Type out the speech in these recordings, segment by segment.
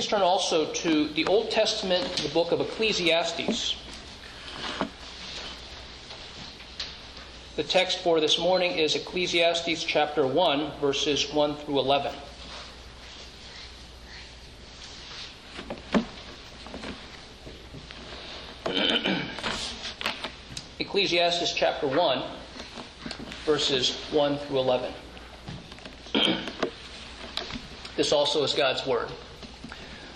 please turn also to the Old Testament, the book of Ecclesiastes. The text for this morning is Ecclesiastes chapter 1, verses 1 through 11. Ecclesiastes chapter 1, verses 1 through 11. This also is God's word.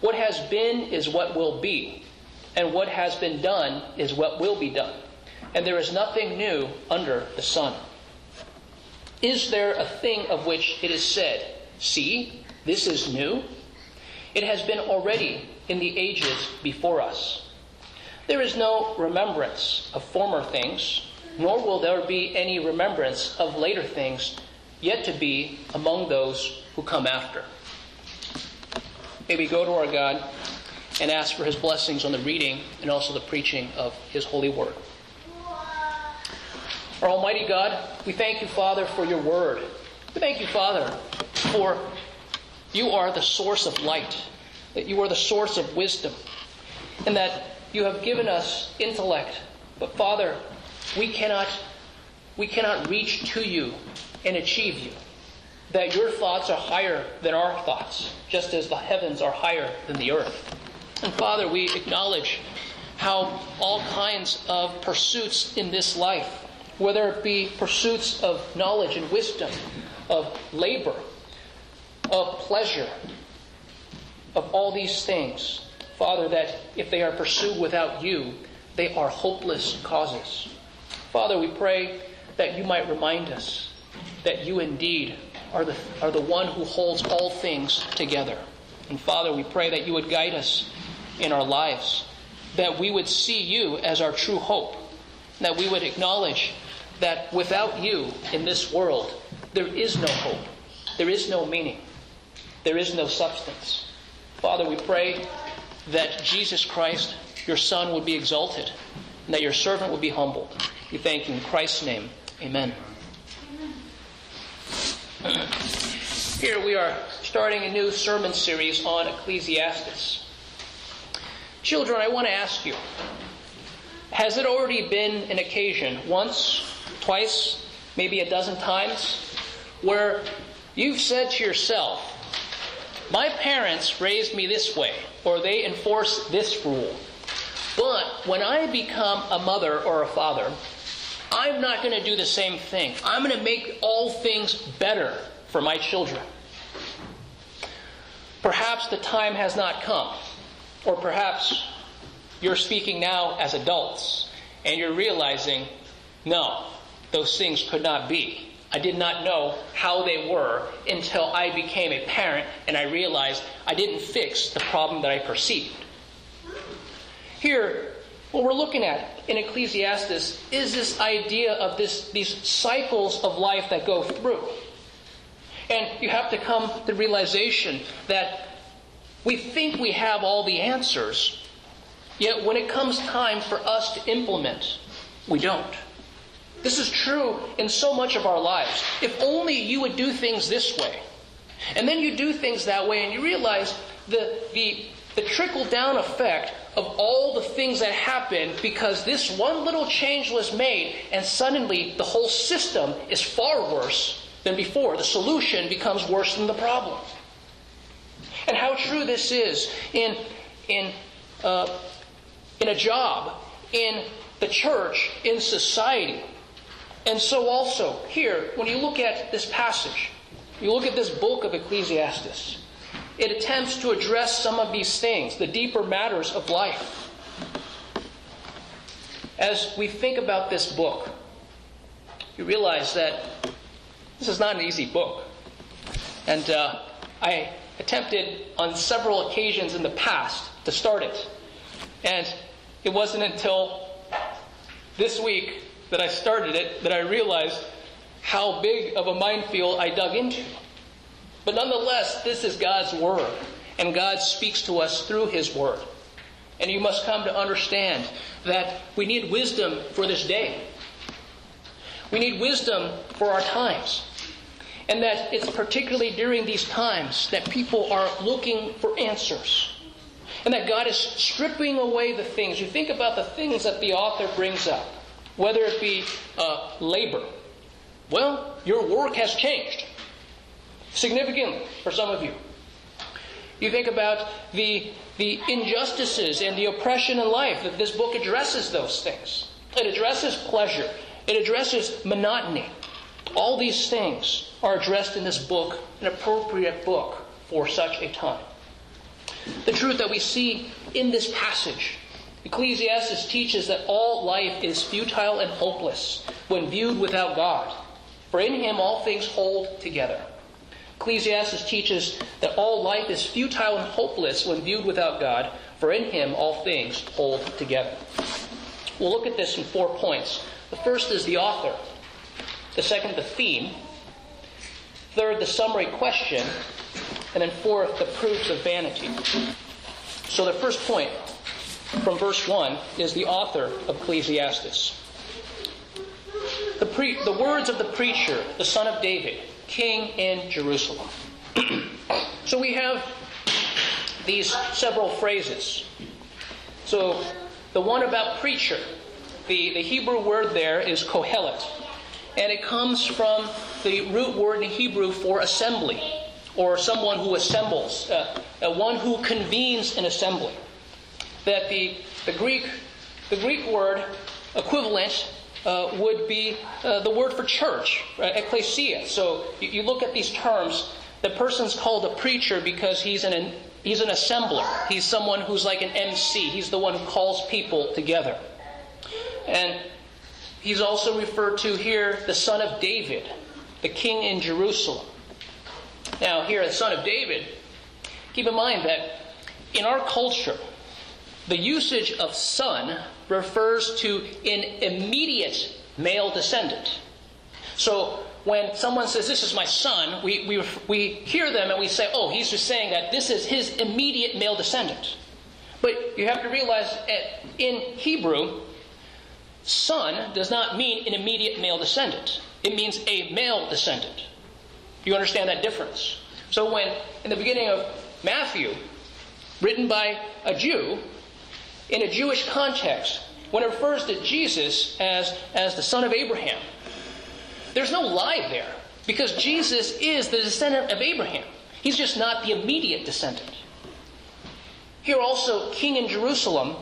What has been is what will be, and what has been done is what will be done. And there is nothing new under the sun. Is there a thing of which it is said, "See, this is new"? It has been already in the ages before us. There is no remembrance of former things, nor will there be any remembrance of later things yet to be among those who come after. May we go to our God and ask for his blessings on the reading and also the preaching of his holy word. Our almighty God, we thank you, Father, for your word. We thank you, Father, for you are the source of light, that you are the source of wisdom, and that you have given us intellect. But Father, we cannot reach to you and achieve you, that your thoughts are higher than our thoughts, just as the heavens are higher than the earth. And Father, we acknowledge how all kinds of pursuits in this life, whether it be pursuits of knowledge and wisdom, of labor, of pleasure, of all these things, Father, that if they are pursued without you, they are hopeless causes. Father, we pray that you might remind us that you indeed are the one who holds all things together. And Father, we pray that you would guide us in our lives, that we would see you as our true hope, that we would acknowledge that without you in this world, there is no hope, there is no meaning. There is no substance. Father, we pray that Jesus Christ, your Son, would be exalted and that your servant would be humbled. We thank you in Christ's name. Amen. Here we are starting a new sermon series on Ecclesiastes. Children, I want to ask you, has it already been an occasion, once, twice, maybe a dozen times, where you've said to yourself, my parents raised me this way, or they enforce this rule. But when I become a mother or a father, I'm not going to do the same thing. I'm going to make all things better for my children. Perhaps the time has not come, or perhaps you're speaking now as adults, and you're realizing, no, those things could not be. I did not know how they were until I became a parent and I realized I didn't fix the problem that I perceived. Here, what we're looking at in Ecclesiastes is this idea of these cycles of life that go through. And you have to come to the realization that we think we have all the answers, yet when it comes time for us to implement, we don't. This is true in so much of our lives. If only you would do things this way. And then you do things that way and you realize the trickle-down effect of all the things that happen because this one little change was made and suddenly the whole system is far worse than before. The solution becomes worse than the problem. And how true this is in in a job, in the church, in society. And so also here, when you look at this passage, you look at this book of Ecclesiastes, it attempts to address some of these things, the deeper matters of life. As we think about this book, you realize that this is not an easy book. And I attempted on several occasions in the past to start it. And it wasn't until this week that I started it that I realized how big of a minefield I dug into. But nonetheless, this is God's Word, and God speaks to us through His Word. And you must come to understand that we need wisdom for this day. We need wisdom for our times. And that it's particularly during these times that people are looking for answers. And that God is stripping away the things. You think about the things that the author brings up, whether it be labor. Well, your work has changed significantly for some of you. You think about the injustices and the oppression in life, that this book addresses those things. It addresses pleasure. It addresses monotony. All these things are addressed in this book, an appropriate book for such a time. The truth that we see in this passage, Ecclesiastes teaches that all life is futile and hopeless when viewed without God, for in Him all things hold together. Ecclesiastes teaches that all life is futile and hopeless when viewed without God, for in Him all things hold together. We'll look at this in 4 points. The first is the author. The second, the theme. Third, the summary question. And then fourth, the proofs of vanity. So the first point from verse 1 is the author of Ecclesiastes. The words of the preacher, the son of David, king in Jerusalem. So we have these several phrases. So the one about preacher, the Hebrew word there is kohelet, and it comes from the root word in Hebrew for assembly, or someone who assembles, one who convenes an assembly. That the Greek word equivalent would be the word for church, ecclesia. So you look at these terms. The person's called a preacher because he's an assembler. He's someone who's like an MC. He's the one who calls people together. And he's also referred to here the son of David, the king in Jerusalem. Now here, the son of David, keep in mind that in our culture, the usage of son refers to an immediate male descendant. So when someone says, this is my son, we hear them and we say, oh, he's just saying that this is his immediate male descendant. But you have to realize in Hebrew, son does not mean an immediate male descendant. It means a male descendant. You understand that difference? So when, in the beginning of Matthew, written by a Jew, in a Jewish context, when it refers to Jesus as the son of Abraham, there's no lie there, because Jesus is the descendant of Abraham. He's just not the immediate descendant. Here also, king in Jerusalem,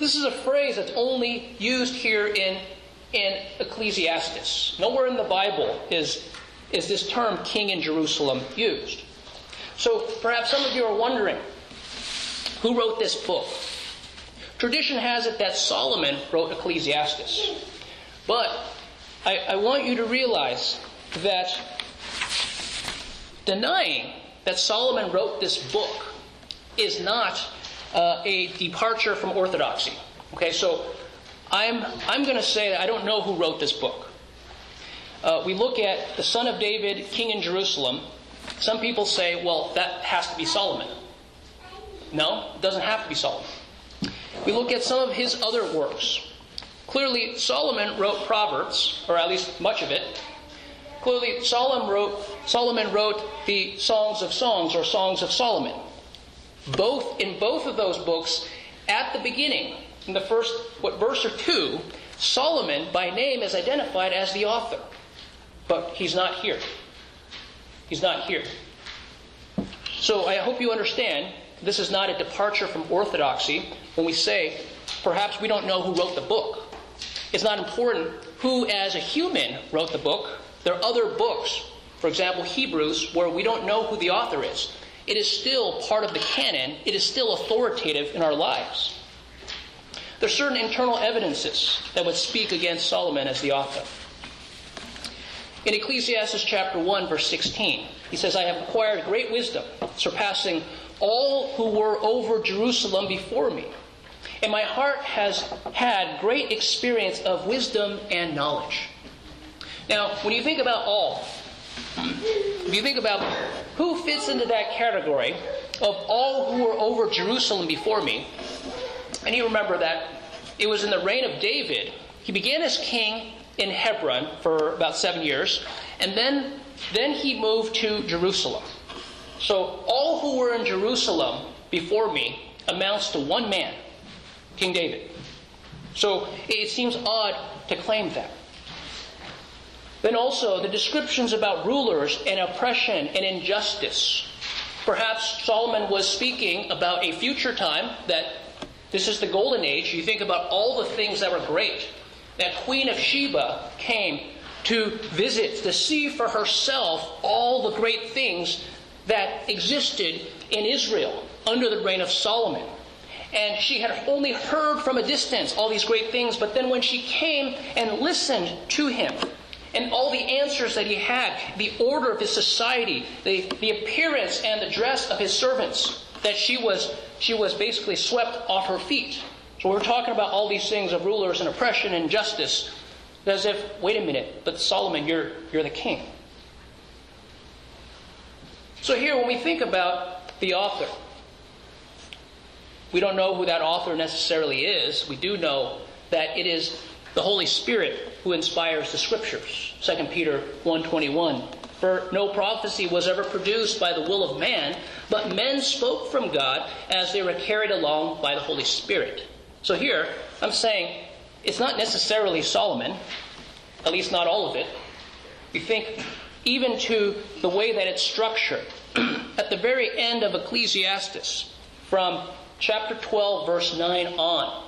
this is a phrase that's only used here in Ecclesiastes. Nowhere in the Bible is this term king in Jerusalem used. So perhaps some of you are wondering, who wrote this book? Tradition has it that Solomon wrote Ecclesiastes. But I want you to realize that denying that Solomon wrote this book is not a departure from orthodoxy. Okay, so I'm going to say that I don't know who wrote this book. We look at the son of David, king in Jerusalem. Some people say, well, that has to be Solomon. No, it doesn't have to be Solomon. We look at some of his other works. Clearly, Solomon wrote Proverbs, or at least much of it. Clearly, Solomon wrote the Songs of Songs, or Songs of Solomon. In both of those books, at the beginning, in the first verse or two, Solomon by name is identified as the author. But he's not here. So I hope you understand this is not a departure from orthodoxy when we say perhaps we don't know who wrote the book. It's not important who as a human wrote the book. There are other books, for example, Hebrews, where we don't know who the author is. It is still part of the canon. It is still authoritative in our lives. There are certain internal evidences that would speak against Solomon as the author. In Ecclesiastes chapter 1, verse 16, he says, I have acquired great wisdom, surpassing all who were over Jerusalem before me. And my heart has had great experience of wisdom and knowledge. Now, when you think about all, if you think about who fits into that category of all who were over Jerusalem before me, and you remember that it was in the reign of David. He began as king in Hebron for about 7 years, and then he moved to Jerusalem. So all who were in Jerusalem before me amounts to one man, King David. So it seems odd to claim that. Then also the descriptions about rulers and oppression and injustice. Perhaps Solomon was speaking about a future time, that this is the golden age. You think about all the things that were great. That Queen of Sheba came to visit, to see for herself all the great things that existed in Israel under the reign of Solomon. And she had only heard from a distance all these great things, but then when she came and listened to him, and all the answers that he had, the order of his society, the appearance and the dress of his servants, that she was basically swept off her feet. So we're talking about all these things of rulers and oppression and injustice, as if, wait a minute, but Solomon, you're the king. So here, when we think about the author, we don't know who that author necessarily is. We do know that it is the Holy Spirit who inspires the Scriptures. 2 Peter 1:21. For no prophecy was ever produced by the will of man, but men spoke from God as they were carried along by the Holy Spirit. So here, I'm saying it's not necessarily Solomon, at least not all of it. You think even to the way that it's structured. At the very end of Ecclesiastes, from chapter 12, verse 9 on,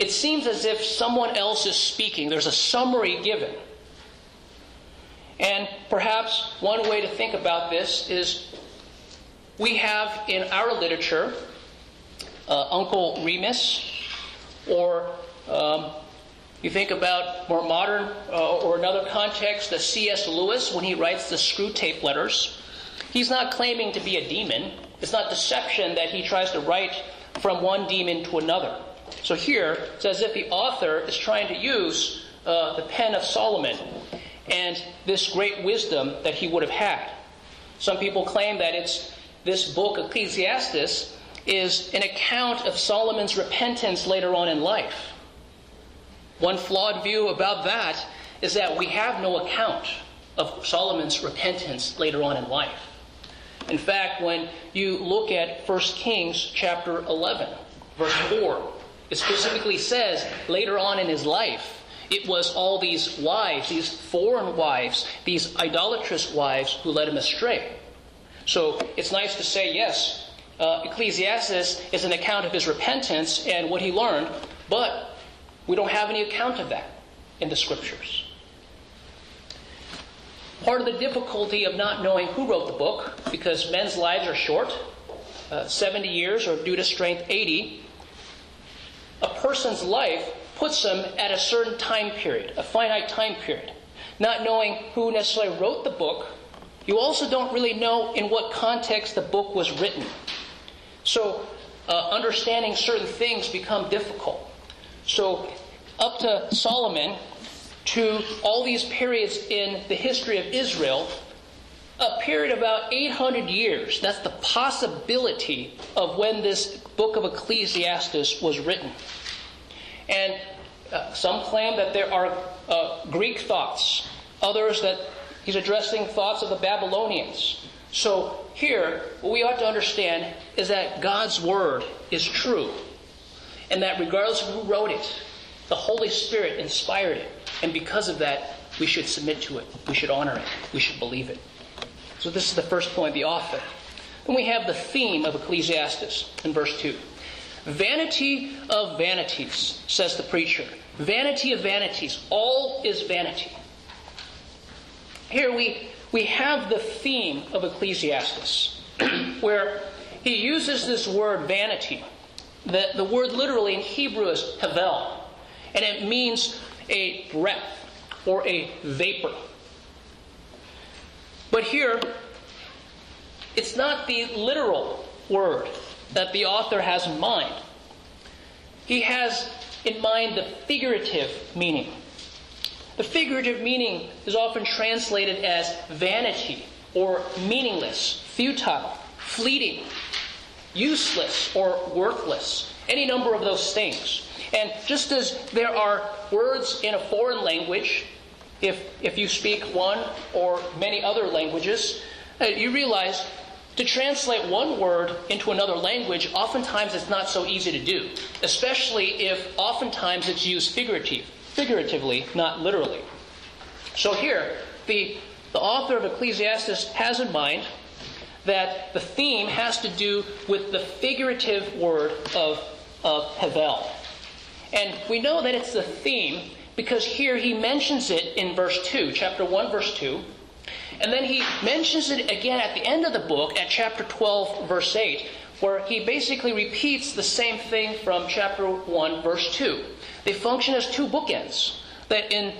it seems as if someone else is speaking. There's a summary given. And perhaps one way to think about this is we have in our literature Uncle Remus, or you think about more modern or another context, the C.S. Lewis, when he writes the Screw Tape Letters. He's not claiming to be a demon. It's not deception that he tries to write from one demon to another. So here, it's as if the author is trying to use the pen of Solomon and this great wisdom that he would have had. Some people claim that it's this book, Ecclesiastes, is an account of Solomon's repentance later on in life. One flawed view about that is that we have no account of Solomon's repentance later on in life. In fact, when you look at 1 Kings chapter 11, verse 4, it specifically says later on in his life, it was all these wives, these foreign wives, these idolatrous wives who led him astray. So it's nice to say, yes, Ecclesiastes is an account of his repentance and what he learned, but we don't have any account of that in the Scriptures. Part of the difficulty of not knowing who wrote the book, because men's lives are short, 70 years or due to strength 80, a person's life puts them at a certain time period, a finite time period. Not knowing who necessarily wrote the book, you also don't really know in what context the book was written. So understanding certain things become difficult. So up to Solomon, to all these periods in the history of Israel, a period of about 800 years. That's the possibility of when this book of Ecclesiastes was written. And some claim that there are Greek thoughts. Others that he's addressing thoughts of the Babylonians. So here, what we ought to understand is that God's word is true. And that regardless of who wrote it, the Holy Spirit inspired it. And because of that, we should submit to it. We should honor it. We should believe it. So this is the first point, the author. And we have the theme of Ecclesiastes in verse 2. Vanity of vanities, says the preacher. Vanity of vanities. All is vanity. Here we have the theme of Ecclesiastes, where he uses this word vanity. The word literally in Hebrew is havel, and it means a breath or a vapor. But here, it's not the literal word that the author has in mind. He has in mind the figurative meaning. The figurative meaning is often translated as vanity or meaningless, futile, fleeting, useless or worthless, any number of those things. And just as there are words in a foreign language, if you speak one or many other languages, you realize to translate one word into another language, oftentimes it's not so easy to do, especially if oftentimes it's used figuratively, not literally. So here, the author of Ecclesiastes has in mind that the theme has to do with the figurative word of havel. And we know that it's the theme because here he mentions it in verse 2, chapter 1, verse 2. And then he mentions it again at the end of the book at chapter 12, verse 8, where he basically repeats the same thing from chapter 1, verse 2. They function as two bookends that in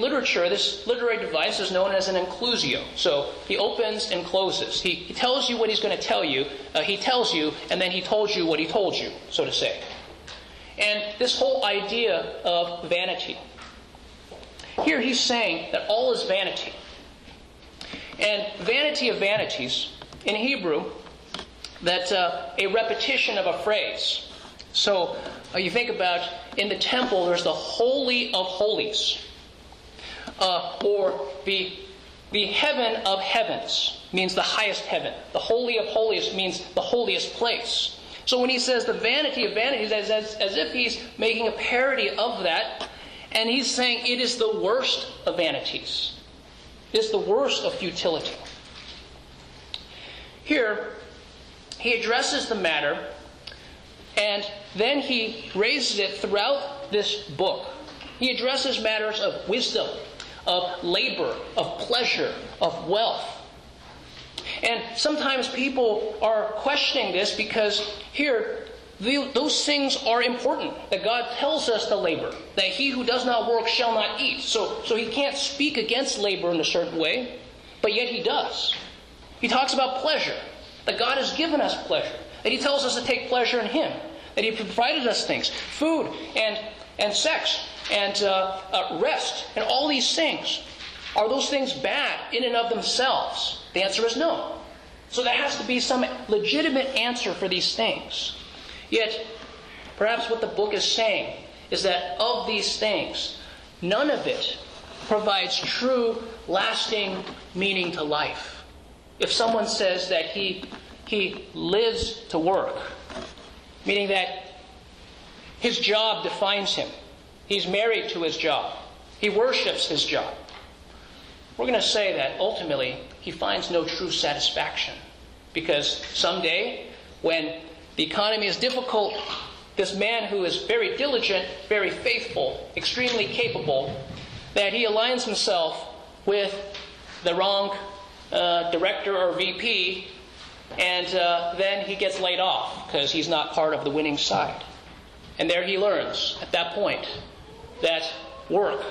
literature, this literary device is known as an inclusio. So he opens and closes. He tells you what he's going to tell you. He tells you, and then he told you what he told you, so to say. And this whole idea of vanity. Here he's saying that all is vanity. And vanity of vanities, in Hebrew, that's a repetition of a phrase. So you think about in the temple, there's the Holy of Holies. Or the heaven of heavens means the highest heaven. The Holy of Holies means the holiest place. So when he says the vanity of vanities, as if he's making a parody of that, and he's saying it is the worst of vanities. It's the worst of futility. Here, he addresses the matter, and then he raises it throughout this book. He addresses matters of wisdom, of labor, of pleasure, of wealth. And sometimes people are questioning this because here, those things are important, that God tells us to labor, that he who does not work shall not eat. So he can't speak against labor in a certain way, but yet he does. He talks about pleasure, that God has given us pleasure, that he tells us to take pleasure in him, that he provided us things, food and sex and rest and all these things. Are those things bad in and of themselves? The answer is no. So there has to be some legitimate answer for these things. Yet, perhaps what the book is saying is that of these things, none of it provides true, lasting meaning to life. If someone says that he lives to work, meaning that his job defines him, he's married to his job, he worships his job, we're going to say that ultimately he finds no true satisfaction, because someday when the economy is difficult, this man who is very diligent, very faithful, extremely capable, that he aligns himself with the wrong director or VP, and then he gets laid off because he's not part of the winning side. And there he learns at that point that work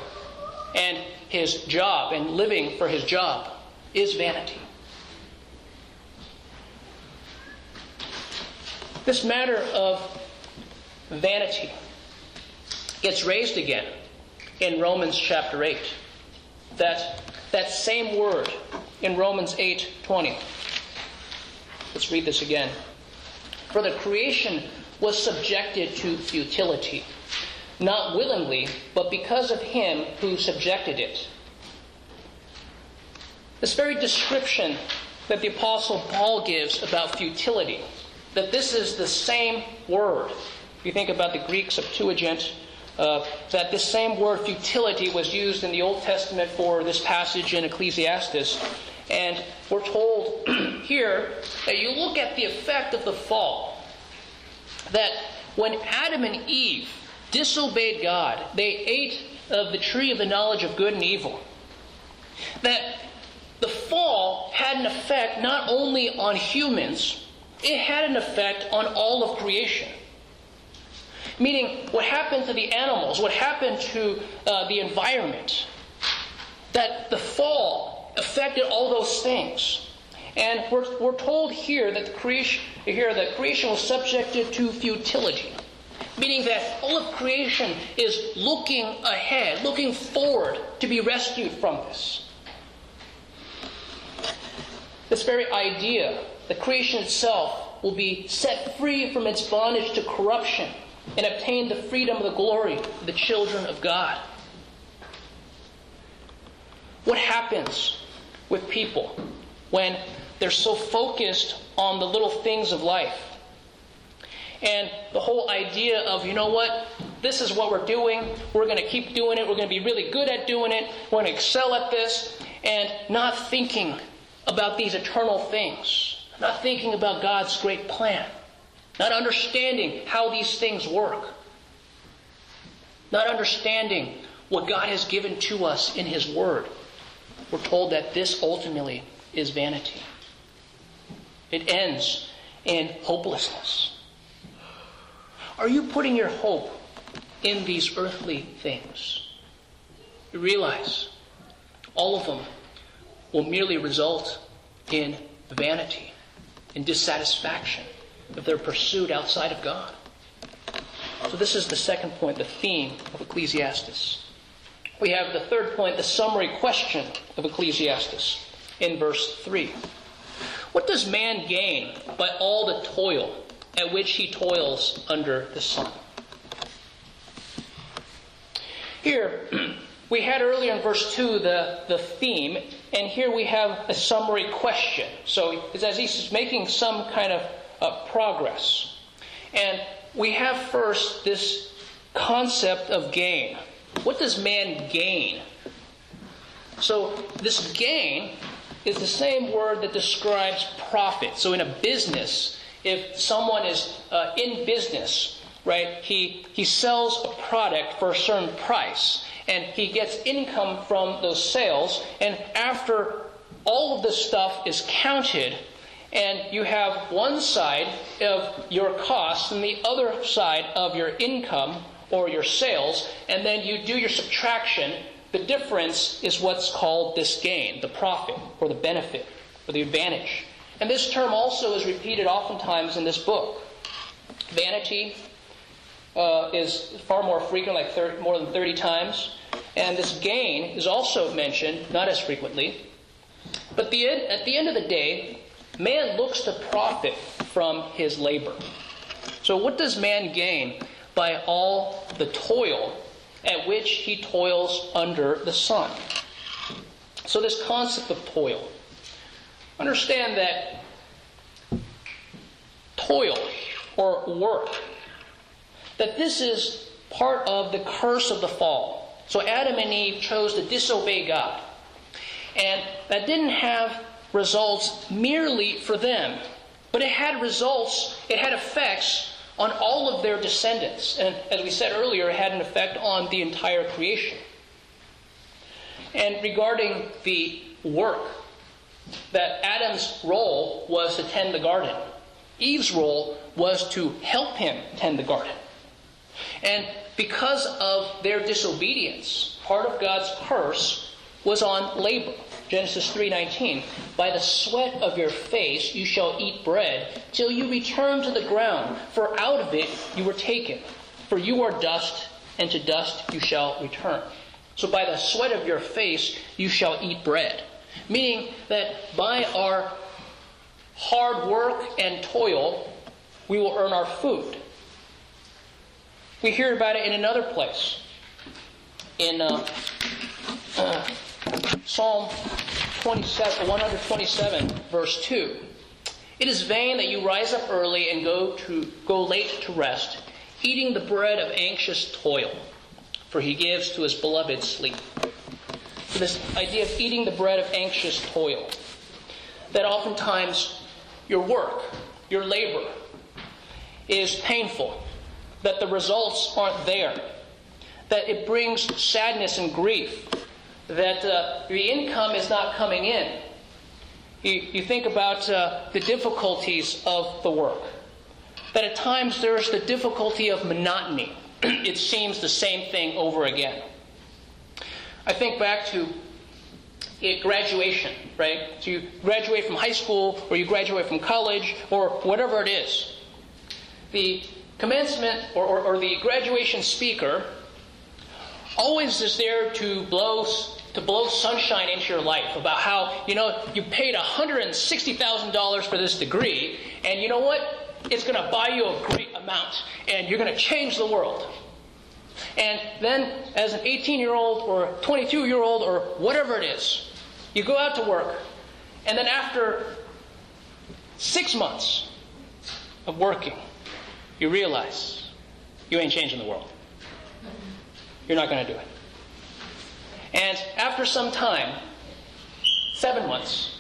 and his job and living for his job is vanity. This matter of vanity gets raised again in Romans chapter 8. That same word in Romans 8:20. Let's read this again. For the creation was subjected to futility, not willingly, but because of him who subjected it. This very description that the Apostle Paul gives about futility, that this is the same word. If you think about the Greek Septuagint, that this same word futility was used in the Old Testament for this passage in Ecclesiastes. And we're told here that you look at the effect of the fall. That when Adam and Eve disobeyed God, they ate of the tree of the knowledge of good and evil. That the fall had an effect not only on humans, it had an effect on all of creation. Meaning, what happened to the animals, what happened to the environment, that the fall affected all those things. And we're told here that creation was subjected to futility, meaning that all of creation is looking ahead, looking forward to be rescued from this. This very idea that creation itself will be set free from its bondage to corruption and obtain the freedom of the glory of the children of God. What happens with people when they're so focused on the little things of life? And the whole idea of, you know what, this is what we're doing, we're going to keep doing it, we're going to be really good at doing it, we're going to excel at this, and not thinking about these eternal things, not thinking about God's great plan, not understanding how these things work, not understanding what God has given to us in His Word. We're told that this ultimately is vanity. It ends in hopelessness. Are you putting your hope in these earthly things? You realize all of them will merely result in vanity and dissatisfaction if they're pursued outside of God. So this is the second point, the theme of Ecclesiastes. We have the third point, the summary question of Ecclesiastes in verse 3. What does man gain by all the toil at which he toils under the sun? Here, we had earlier in verse 2 the theme, and here we have a summary question. So it's as he's making some kind of progress. And we have first this concept of gain. What does man gain? So this gain is the same word that describes profit. So in a business, if someone is in business, right, he sells a product for a certain price, and he gets income from those sales, and after all of this stuff is counted, and you have one side of your costs and the other side of your income or your sales, and then you do your subtraction, the difference is what's called this gain, the profit, or the benefit, or the advantage. And this term also is repeated oftentimes in this book. Vanity is far more frequent, like more than 30 times. And this gain is also mentioned, not as frequently. But at the end of the day, man looks to profit from his labor. So what does man gain by all the toil at which he toils under the sun? So this concept of toil. Understand that toil or work, that this is part of the curse of the fall. So Adam and Eve chose to disobey God. And that didn't have results merely for them, but it had results, it had effects on all of their descendants. And as we said earlier, it had an effect on the entire creation. And regarding the work, that Adam's role was to tend the garden. Eve's role was to help him tend the garden. And because of their disobedience, part of God's curse was on labor. Genesis 3:19, by the sweat of your face you shall eat bread till you return to the ground, for out of it you were taken. For you are dust, and to dust you shall return. So by the sweat of your face you shall eat bread. Meaning that by our hard work and toil, we will earn our food. We hear about it in another place. In Psalm 127, verse 2. It is vain that you rise up early and go late to rest, eating the bread of anxious toil, for he gives to his beloved sleep. So this idea of eating the bread of anxious toil. that oftentimes your work, your labor, is painful, that the results aren't there, that it brings sadness and grief, that the income is not coming in. You think about the difficulties of the work, that at times there's the difficulty of monotony. It seems the same thing over again. I think back to graduation, right? So you graduate from high school, or you graduate from college, or whatever it is. The commencement or the graduation speaker always is there to blow sunshine into your life about how, you paid $160,000 for this degree, and you know what? It's going to buy you a great amount, and you're going to change the world. And then as an 18-year-old or 22-year-old or whatever it is, you go out to work, and then after 6 months of working, you realize you ain't changing the world. You're not going to do it. And after some time, 7 months,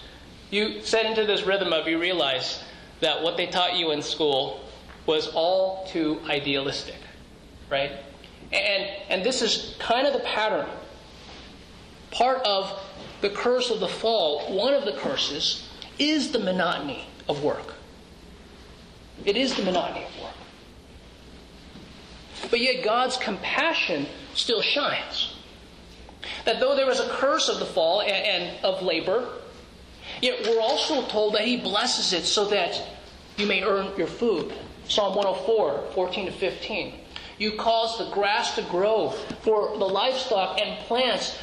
you set into this rhythm of you realize that what they taught you in school was all too idealistic, right? And this is kind of the pattern. Part of the curse of the fall, one of the curses, is the monotony of work. It is the monotony of work. But yet God's compassion still shines. That though there was a curse of the fall and of labor, yet we're also told that he blesses it so that you may earn your food. Psalm 104, 14 to 15. You cause the grass to grow for the livestock and plants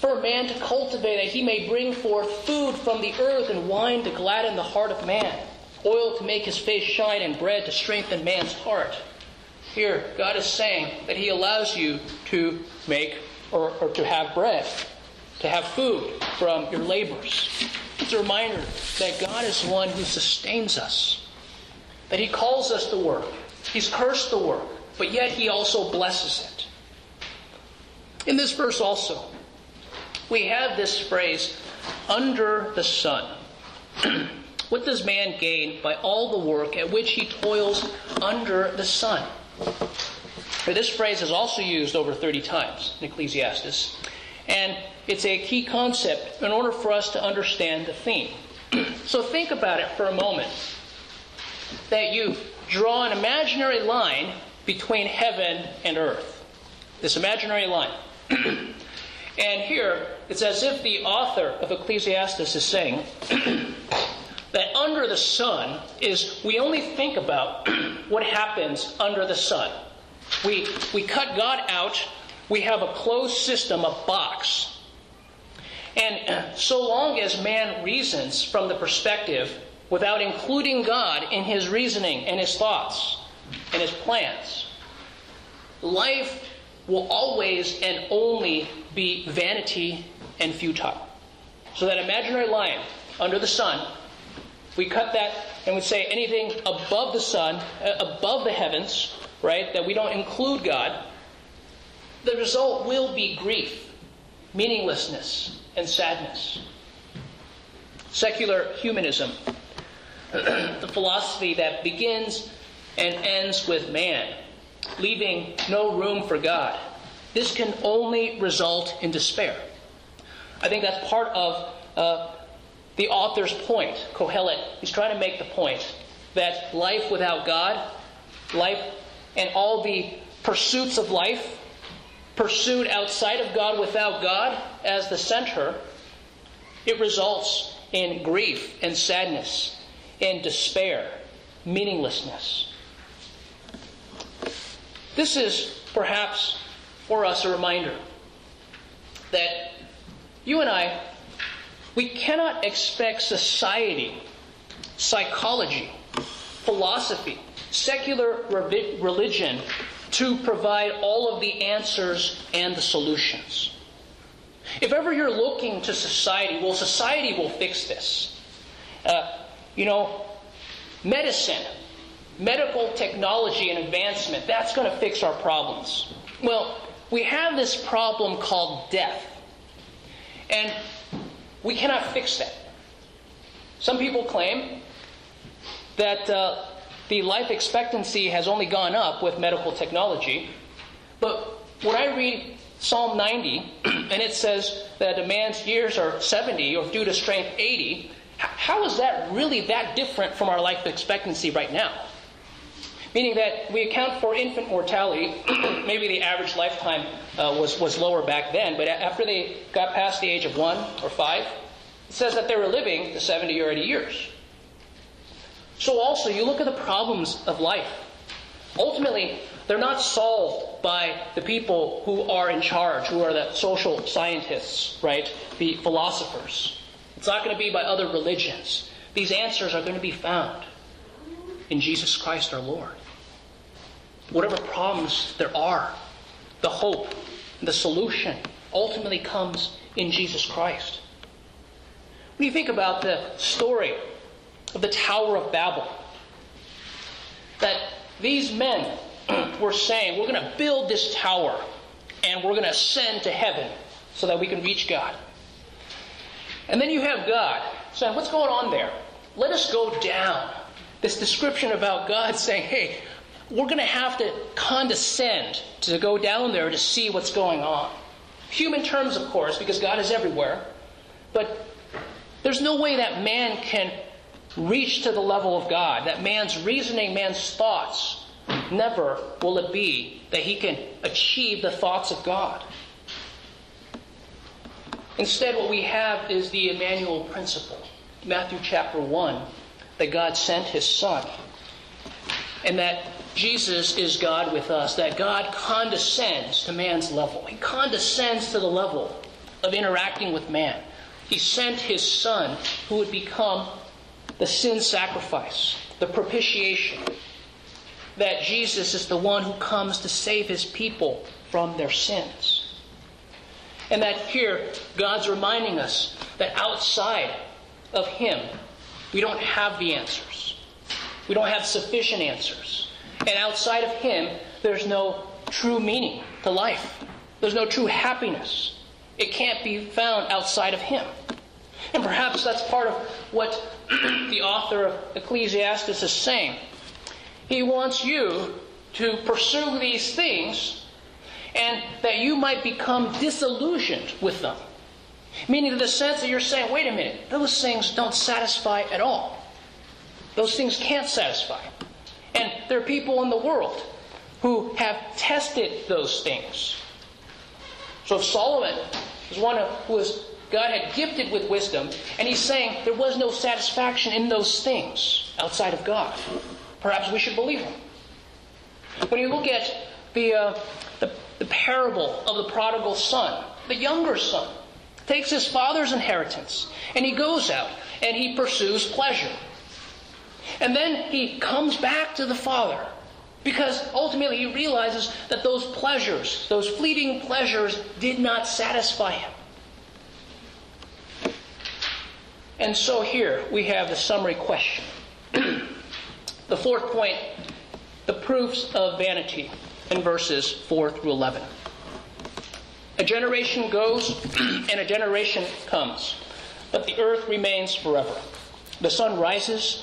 for man to cultivate, that he may bring forth food from the earth and wine to gladden the heart of man, oil to make his face shine and bread to strengthen man's heart. Here, God is saying that he allows you to make or to have bread, to have food from your labors. It's a reminder that God is the one who sustains us, that he calls us to work. He's cursed the work, but yet he also blesses it. In this verse also, we have this phrase, under the sun. What does man gain by all the work at which he toils under the sun? This phrase is also used over 30 times in Ecclesiastes, and it's a key concept in order for us to understand the theme. So think about it for a moment, that you draw an imaginary line between heaven and earth, this imaginary line. And here, it's as if the author of Ecclesiastes is saying that under the sun is, we only think about what happens under the sun. We cut God out. We have a closed system, a box. And so long as man reasons from the perspective without including God in his reasoning and his thoughts and his plans, life will always and only be vanity and futile. So that imaginary line under the sun, we cut that and we say anything above the sun, above the heavens, right, that we don't include God, the result will be grief, meaninglessness, and sadness. Secular humanism, the philosophy that begins and ends with man, leaving no room for God. This can only result in despair. I think that's part of the author's point, Kohelet. He's trying to make the point that life without God, life and all the pursuits of life, pursued outside of God, without God as the center, it results in grief and sadness, in despair, meaninglessness. This is perhaps for us a reminder that you and I, we cannot expect society, psychology, philosophy, secular religion to provide all of the answers and the solutions. If ever you're looking to society, well, society will fix this. Medicine, medical technology and advancement, that's going to fix our problems. Well, we have this problem called death, and we cannot fix that. Some people claim that the life expectancy has only gone up with medical technology. But when I read Psalm 90, and it says that a man's years are 70, or due to strength 80, how is that really that different from our life expectancy right now? Meaning that we account for infant mortality. Maybe the average lifetime was lower back then, but after they got past the age of 1 or 5, it says that they were living to 70 or 80 years. So also, you look at the problems of life. Ultimately, they're not solved by the people who are in charge, who are the social scientists, right? The philosophers. It's not going to be by other religions. These answers are going to be found in Jesus Christ our Lord. Whatever problems there are, the hope, the solution ultimately comes in Jesus Christ. When you think about the story of the Tower of Babel, that these men were saying, we're going to build this tower and we're going to ascend to heaven so that we can reach God. And then you have God saying, what's going on there? Let us go down. This description about God saying, hey, we're going to have to condescend to go down there to see what's going on. Human terms, of course, because God is everywhere. But there's no way that man can reach to the level of God, that man's reasoning, man's thoughts, never will it be that he can achieve the thoughts of God. Instead, what we have is the Emmanuel principle. Matthew chapter 1, that God sent his Son, and that Jesus is God with us, that God condescends to man's level. He condescends to the level of interacting with man. He sent his Son who would become the sin sacrifice, the propitiation, that Jesus is the one who comes to save his people from their sins. And that here, God's reminding us that outside of him, we don't have the answers. We don't have sufficient answers. And outside of him, there's no true meaning to life. There's no true happiness. It can't be found outside of him. And perhaps that's part of what the author of Ecclesiastes is saying. He wants you to pursue these things and that you might become disillusioned with them. Meaning, in the sense that you're saying, wait a minute, those things don't satisfy at all. Those things can't satisfy. And there are people in the world who have tested those things. So if Solomon is one who is God had gifted with wisdom, and he's saying there was no satisfaction in those things outside of God, perhaps we should believe him. When you look at the parable of the prodigal son, the younger son takes his father's inheritance, and he goes out, and he pursues pleasure. And then he comes back to the father, because ultimately he realizes that those pleasures, those fleeting pleasures, did not satisfy him. And so here we have the summary question. The fourth point, the proofs of vanity in verses 4 through 11. A generation goes and a generation comes, but the earth remains forever. The sun rises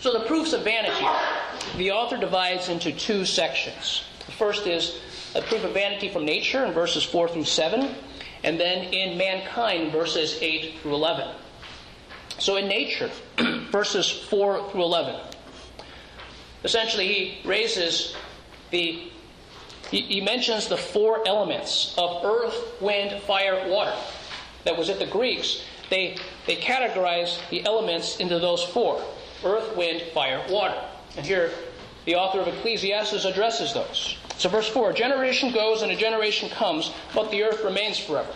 So the proofs of vanity, the author divides into two sections. The first is a proof of vanity from nature in verses 4 through 7, and then in mankind, verses 8 through 11. So in nature, verses 4 through 11, Essentially, he raises the... He mentions the four elements of earth, wind, fire, water that was at the Greeks. They categorized the elements into those four: earth, wind, fire, water. And here the author of Ecclesiastes addresses those. So verse 4, a generation goes and a generation comes, but the earth remains forever.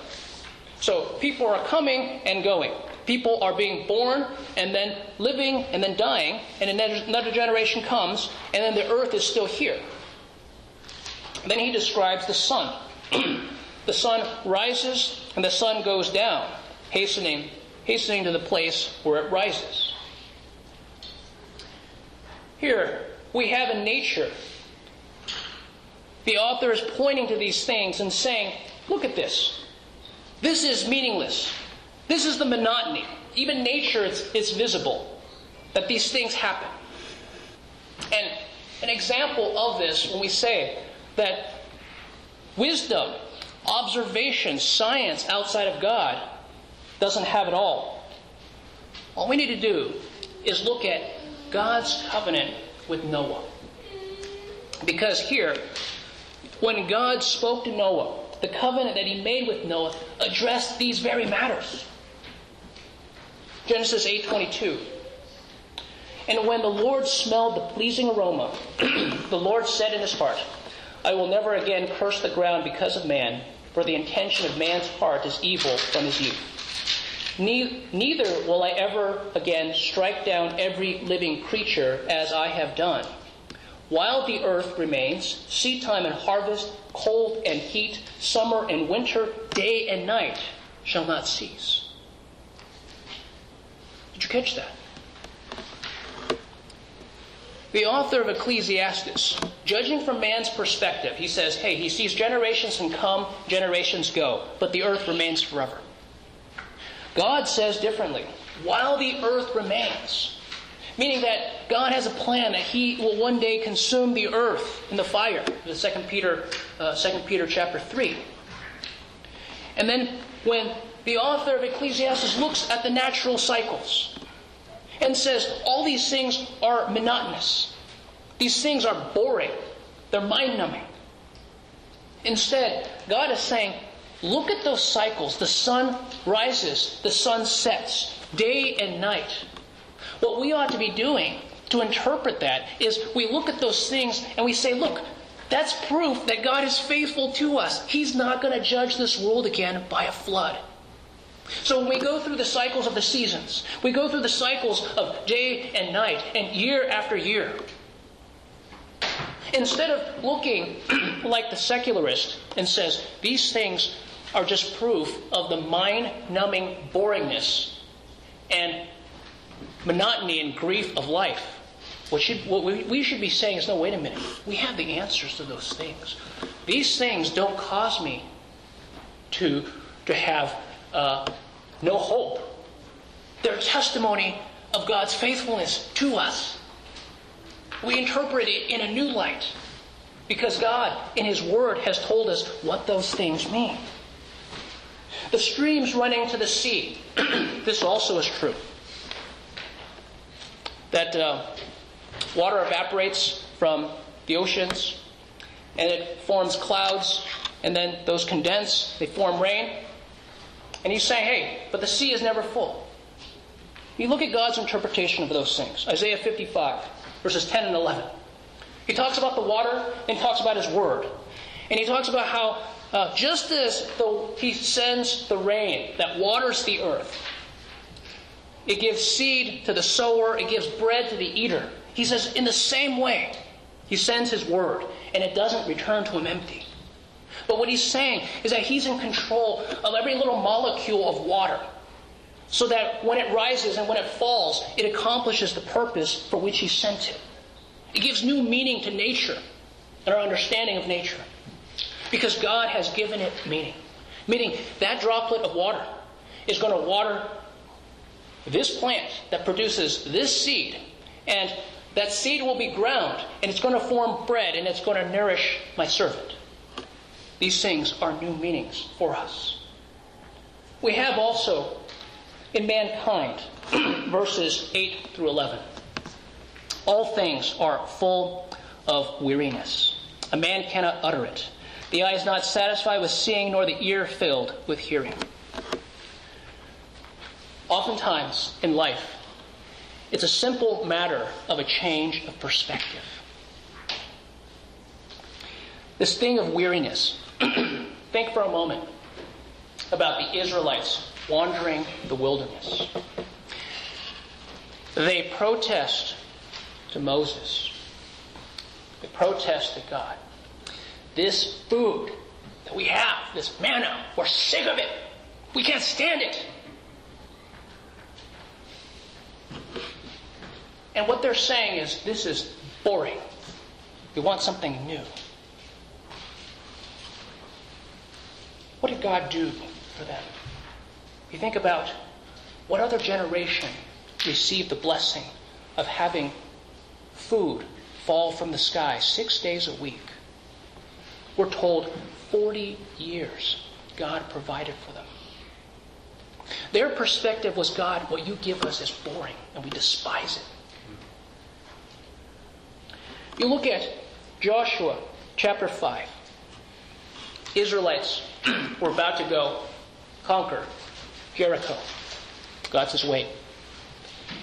So people are coming and going. People are being born and then living and then dying, and another generation comes, and then the earth is still here. Then he describes the sun. The sun rises and the sun goes down, hastening to the place where it rises. Here we have in nature, the author is pointing to these things and saying, look at this. This is meaningless. This is the monotony. Even nature, it's visible that these things happen. And an example of this, when we say that wisdom, observation, science outside of God doesn't have it all. All we need to do is look at God's covenant with Noah. Because here, when God spoke to Noah, the covenant that he made with Noah addressed these very matters. Genesis 8:22. And when the Lord smelled the pleasing aroma, the Lord said in his heart, I will never again curse the ground because of man, for the intention of man's heart is evil from his youth. Neither will I ever again strike down every living creature as I have done. While the earth remains, seed time and harvest, cold and heat, summer and winter, day and night shall not cease. Did you catch that? The author of Ecclesiastes, judging from man's perspective, he says, hey, he sees generations come, generations go, but the earth remains forever. God says differently, while the earth remains, meaning that God has a plan that he will one day consume the earth in the fire, in 2 Peter chapter 3. And then when the author of Ecclesiastes looks at the natural cycles and says all these things are monotonous, these things are boring, they're mind-numbing. Instead, God is saying, look at those cycles. The sun rises, the sun sets, day and night. What we ought to be doing to interpret that is we look at those things and we say, look, that's proof that God is faithful to us. He's not going to judge this world again by a flood. So when we go through the cycles of the seasons, we go through the cycles of day and night and year after year. Instead of looking like the secularist and says, these things are just proof of the mind-numbing boringness and monotony and grief of life, what we should be saying is, no, wait a minute. We have the answers to those things. These things don't cause me to have no hope. They're testimony of God's faithfulness to us. We interpret it in a new light because God, in his word, has told us what those things mean. The streams running to the sea. This also is true. That water evaporates from the oceans and it forms clouds, and then those condense, they form rain. And he's saying, hey, but the sea is never full. You look at God's interpretation of those things. Isaiah 55, verses 10 and 11. He talks about the water, and he talks about his word. And he talks about how just as he sends the rain that waters the earth, it gives seed to the sower, it gives bread to the eater. He says, in the same way, he sends his word, and it doesn't return to him empty. But what he's saying is that he's in control of every little molecule of water, so that when it rises and when it falls, it accomplishes the purpose for which he sent it. It gives new meaning to nature and our understanding of nature, because God has given it meaning. Meaning that droplet of water is going to water this plant that produces this seed, and that seed will be ground, and it's going to form bread, and it's going to nourish my servant. These things are new meanings for us. We have also in mankind, verses 8 through 11, All things are full of weariness. A man cannot utter it. The eye is not satisfied with seeing, nor the ear filled with hearing. Oftentimes in life, it's a simple matter of a change of perspective. This thing of weariness. Think for a moment about the Israelites wandering the wilderness. They protest to Moses. They protest to God. This food that we have, this manna, we're sick of it. We can't stand it. And what they're saying is, this is boring. We want something new. What did God do for them? You think about what other generation received the blessing of having food fall from the sky 6 days a week. We're told 40 years God provided for them. Their perspective was, God, what you give us is boring and we despise it. You look at Joshua chapter 5. Israelites were about to go conquer Jericho. God says, wait.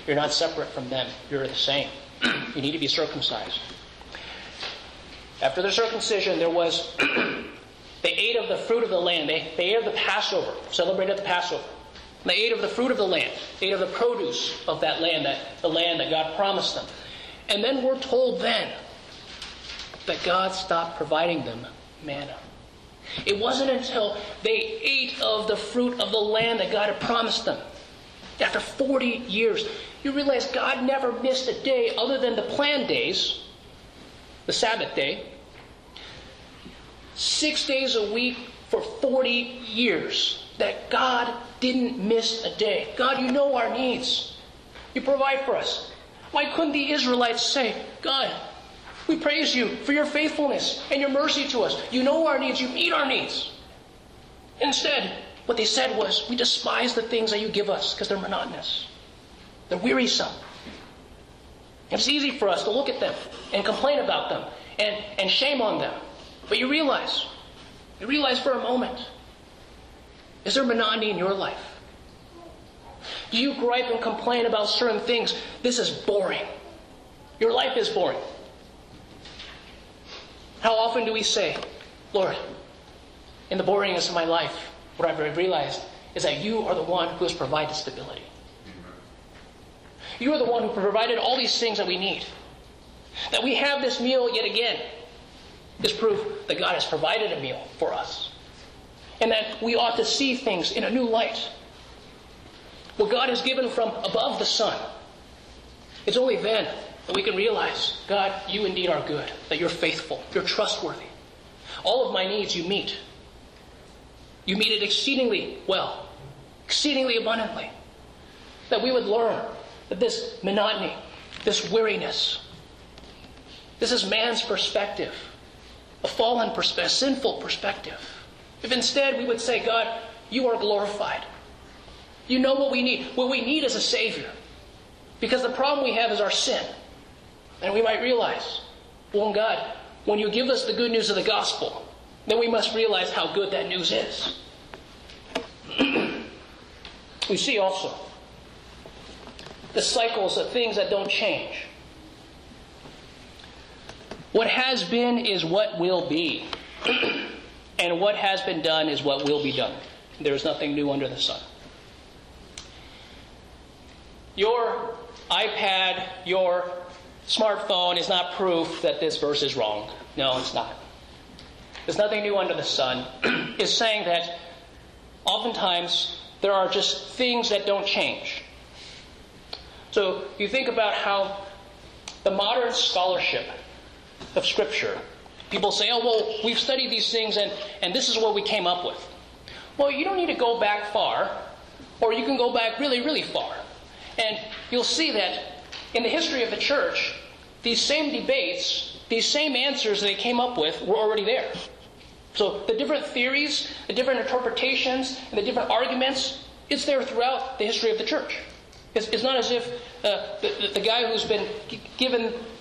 You're not separate from them. You're the same. You need to be circumcised. After their circumcision, there was they ate of the fruit of the land. They ate of the Passover, celebrated the Passover. And they ate of the fruit of the land, ate of the produce of that land, the land that God promised them. And then we're told then that God stopped providing them manna. It wasn't until they ate of the fruit of the land that God had promised them. After 40 years, you realize God never missed a day other than the planned days, the Sabbath day. 6 days a week for 40 years that God didn't miss a day. God, you know our needs. You provide for us. Why couldn't the Israelites say, God, we praise you for your faithfulness and your mercy to us. You know our needs. You meet our needs. Instead, what they said was, we despise the things that you give us because they're monotonous. They're wearisome. It's easy for us to look at them and complain about them and shame on them. But you realize for a moment, is there monotony in your life? Do you gripe and complain about certain things? This is boring. Your life is boring. How often do we say, Lord, in the boringness of my life, what I've realized is that you are the one who has provided stability. You are the one who provided all these things that we need. That we have this meal yet again is proof that God has provided a meal for us. And that we ought to see things in a new light. What God has given from above the sun, it's only then that we can realize, God, you indeed are good, that you're faithful, you're trustworthy. All of my needs you meet. You meet it exceedingly well, exceedingly abundantly. That we would learn that this monotony, this weariness, this is man's perspective, a fallen perspective, a sinful perspective. If instead we would say, God, you are glorified. You know what we need. What we need is a Savior. Because the problem we have is our sin. And we might realize, well, God, when you give us the good news of the gospel, then we must realize how good that news is. We see also the cycles of things that don't change. What has been is what will be. And what has been done is what will be done. There is nothing new under the sun. Your iPad, your smartphone is not proof that this verse is wrong. No, it's not. There's nothing new under the sun. It's saying that oftentimes there are just things that don't change. So you think about how the modern scholarship of Scripture, people say, oh, well, we've studied these things and this is what we came up with. Well, you don't need to go back far, or you can go back really, really far. And you'll see that in the history of the church, these same debates, these same answers they came up with were already there. So the different theories, the different interpretations, and the different arguments, it's there throughout the history of the church. It's not as if the guy who's been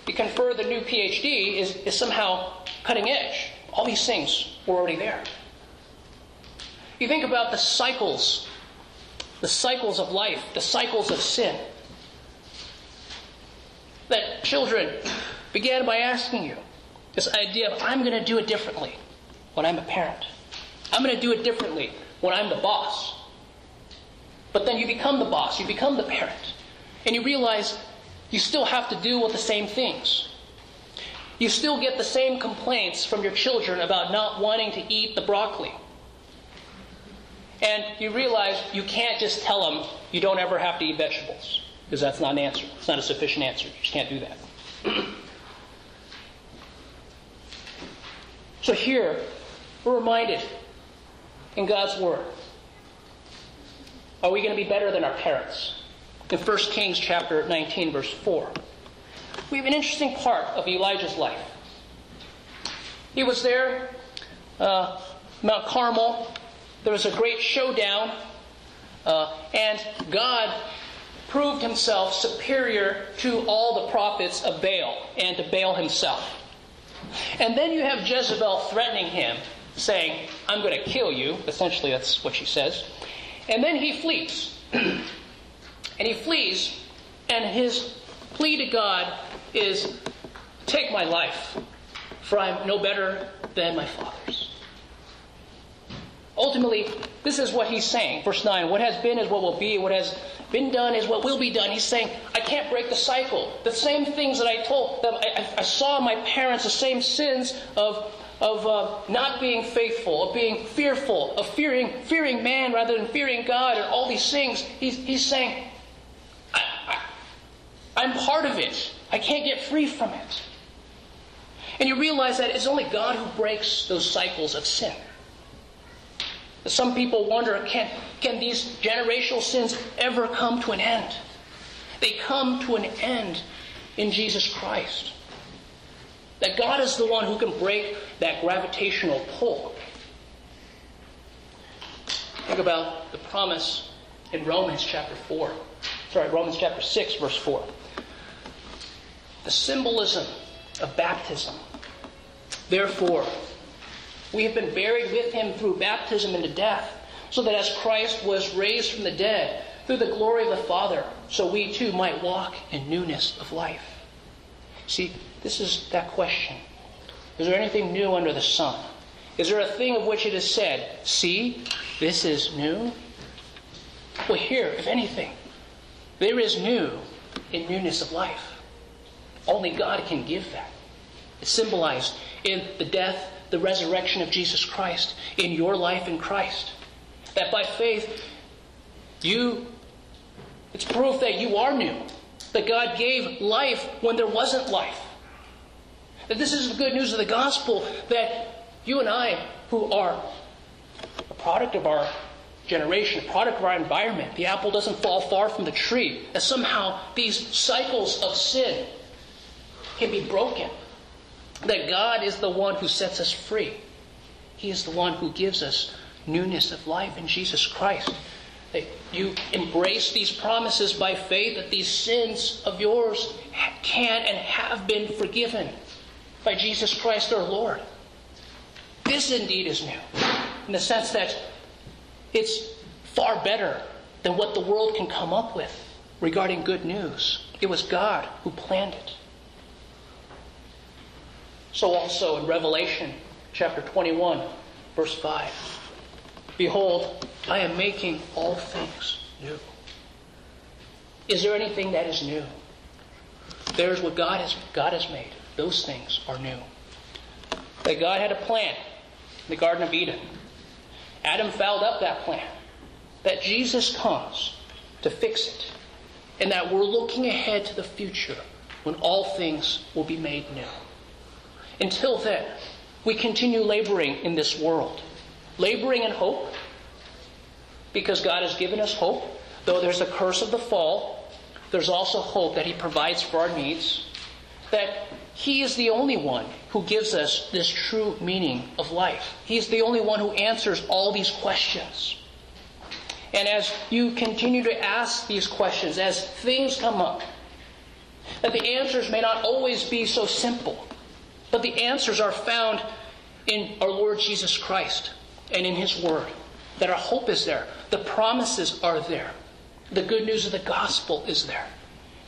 conferred the new PhD is somehow cutting edge. All these things were already there. You think about the cycles of life, the cycles of sin. That children began by asking you this idea of, I'm going to do it differently when I'm a parent. I'm going to do it differently when I'm the boss. But then you become the boss, you become the parent, and you realize you still have to deal with the same things. You still get the same complaints from your children about not wanting to eat the broccoli. And you realize you can't just tell them you don't ever have to eat vegetables, because that's not an answer. It's not a sufficient answer. You just can't do that. So here, we're reminded in God's Word, are we going to be better than our parents? In 1 Kings chapter 19, verse 4. We have an interesting part of Elijah's life. He was there, Mount Carmel. There was a great showdown, and God proved himself superior to all the prophets of Baal and to Baal himself. And then you have Jezebel threatening him, saying, I'm going to kill you. Essentially, that's what she says. And then he flees. And he flees, and his plea to God is, take my life, for I am no better than my father's. Ultimately, this is what he's saying. Verse 9, what has been is what will be. What has been done is what will be done. He's saying, I can't break the cycle. The same things that I saw my parents, the same sins of not being faithful, of being fearful, of fearing man rather than fearing God, and all these things. He's saying, I'm part of it. I can't get free from it. And you realize that it's only God who breaks those cycles of sin. Some people wonder, can these generational sins ever come to an end? They come to an end in Jesus Christ. That God is the one who can break that gravitational pull. Think about the promise in Romans chapter 6, verse 4. The symbolism of baptism. Therefore, we have been buried with him through baptism into death, so that as Christ was raised from the dead through the glory of the Father, so we too might walk in newness of life. See, this is that question. Is there anything new under the sun? Is there a thing of which it is said, see, this is new? Well, here, if anything, there is new in newness of life. Only God can give that. It's symbolized in the death, the resurrection of Jesus Christ, in your life in Christ. That by faith, it's proof that you are new. That God gave life when there wasn't life. That this is the good news of the gospel, that you and I, who are a product of our generation, a product of our environment, the apple doesn't fall far from the tree, that somehow these cycles of sin can be broken. That God is the one who sets us free. He is the one who gives us newness of life in Jesus Christ. That you embrace these promises by faith, that these sins of yours can and have been forgiven by Jesus Christ our Lord. This indeed is new, in the sense that it's far better than what the world can come up with regarding good news. It was God who planned it. So also in Revelation chapter 21, verse 5. Behold, I am making all things new. Is there anything that is new? There's what God has made. Those things are new. That God had a plan in the Garden of Eden. Adam fouled up that plan. That Jesus comes to fix it. And that we're looking ahead to the future when all things will be made new. Until then, we continue laboring in this world. Laboring in hope, because God has given us hope. Though there's the curse of the fall, there's also hope that he provides for our needs. That he is the only one who gives us this true meaning of life. He is the only one who answers all these questions. And as you continue to ask these questions, as things come up, that the answers may not always be so simple, but the answers are found in our Lord Jesus Christ and in His Word, that our hope is there, the promises are there, the good news of the gospel is there,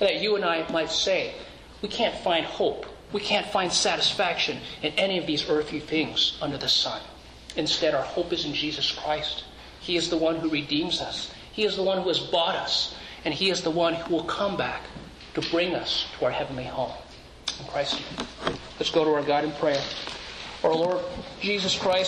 that you and I might say, we can't find hope, we can't find satisfaction in any of these earthly things under the sun. Instead, our hope is in Jesus Christ. He is the one who redeems us. He is the one who has bought us, and He is the one who will come back to bring us to our heavenly home. In Christ's name. Let's go to our God in prayer. Our Lord Jesus Christ,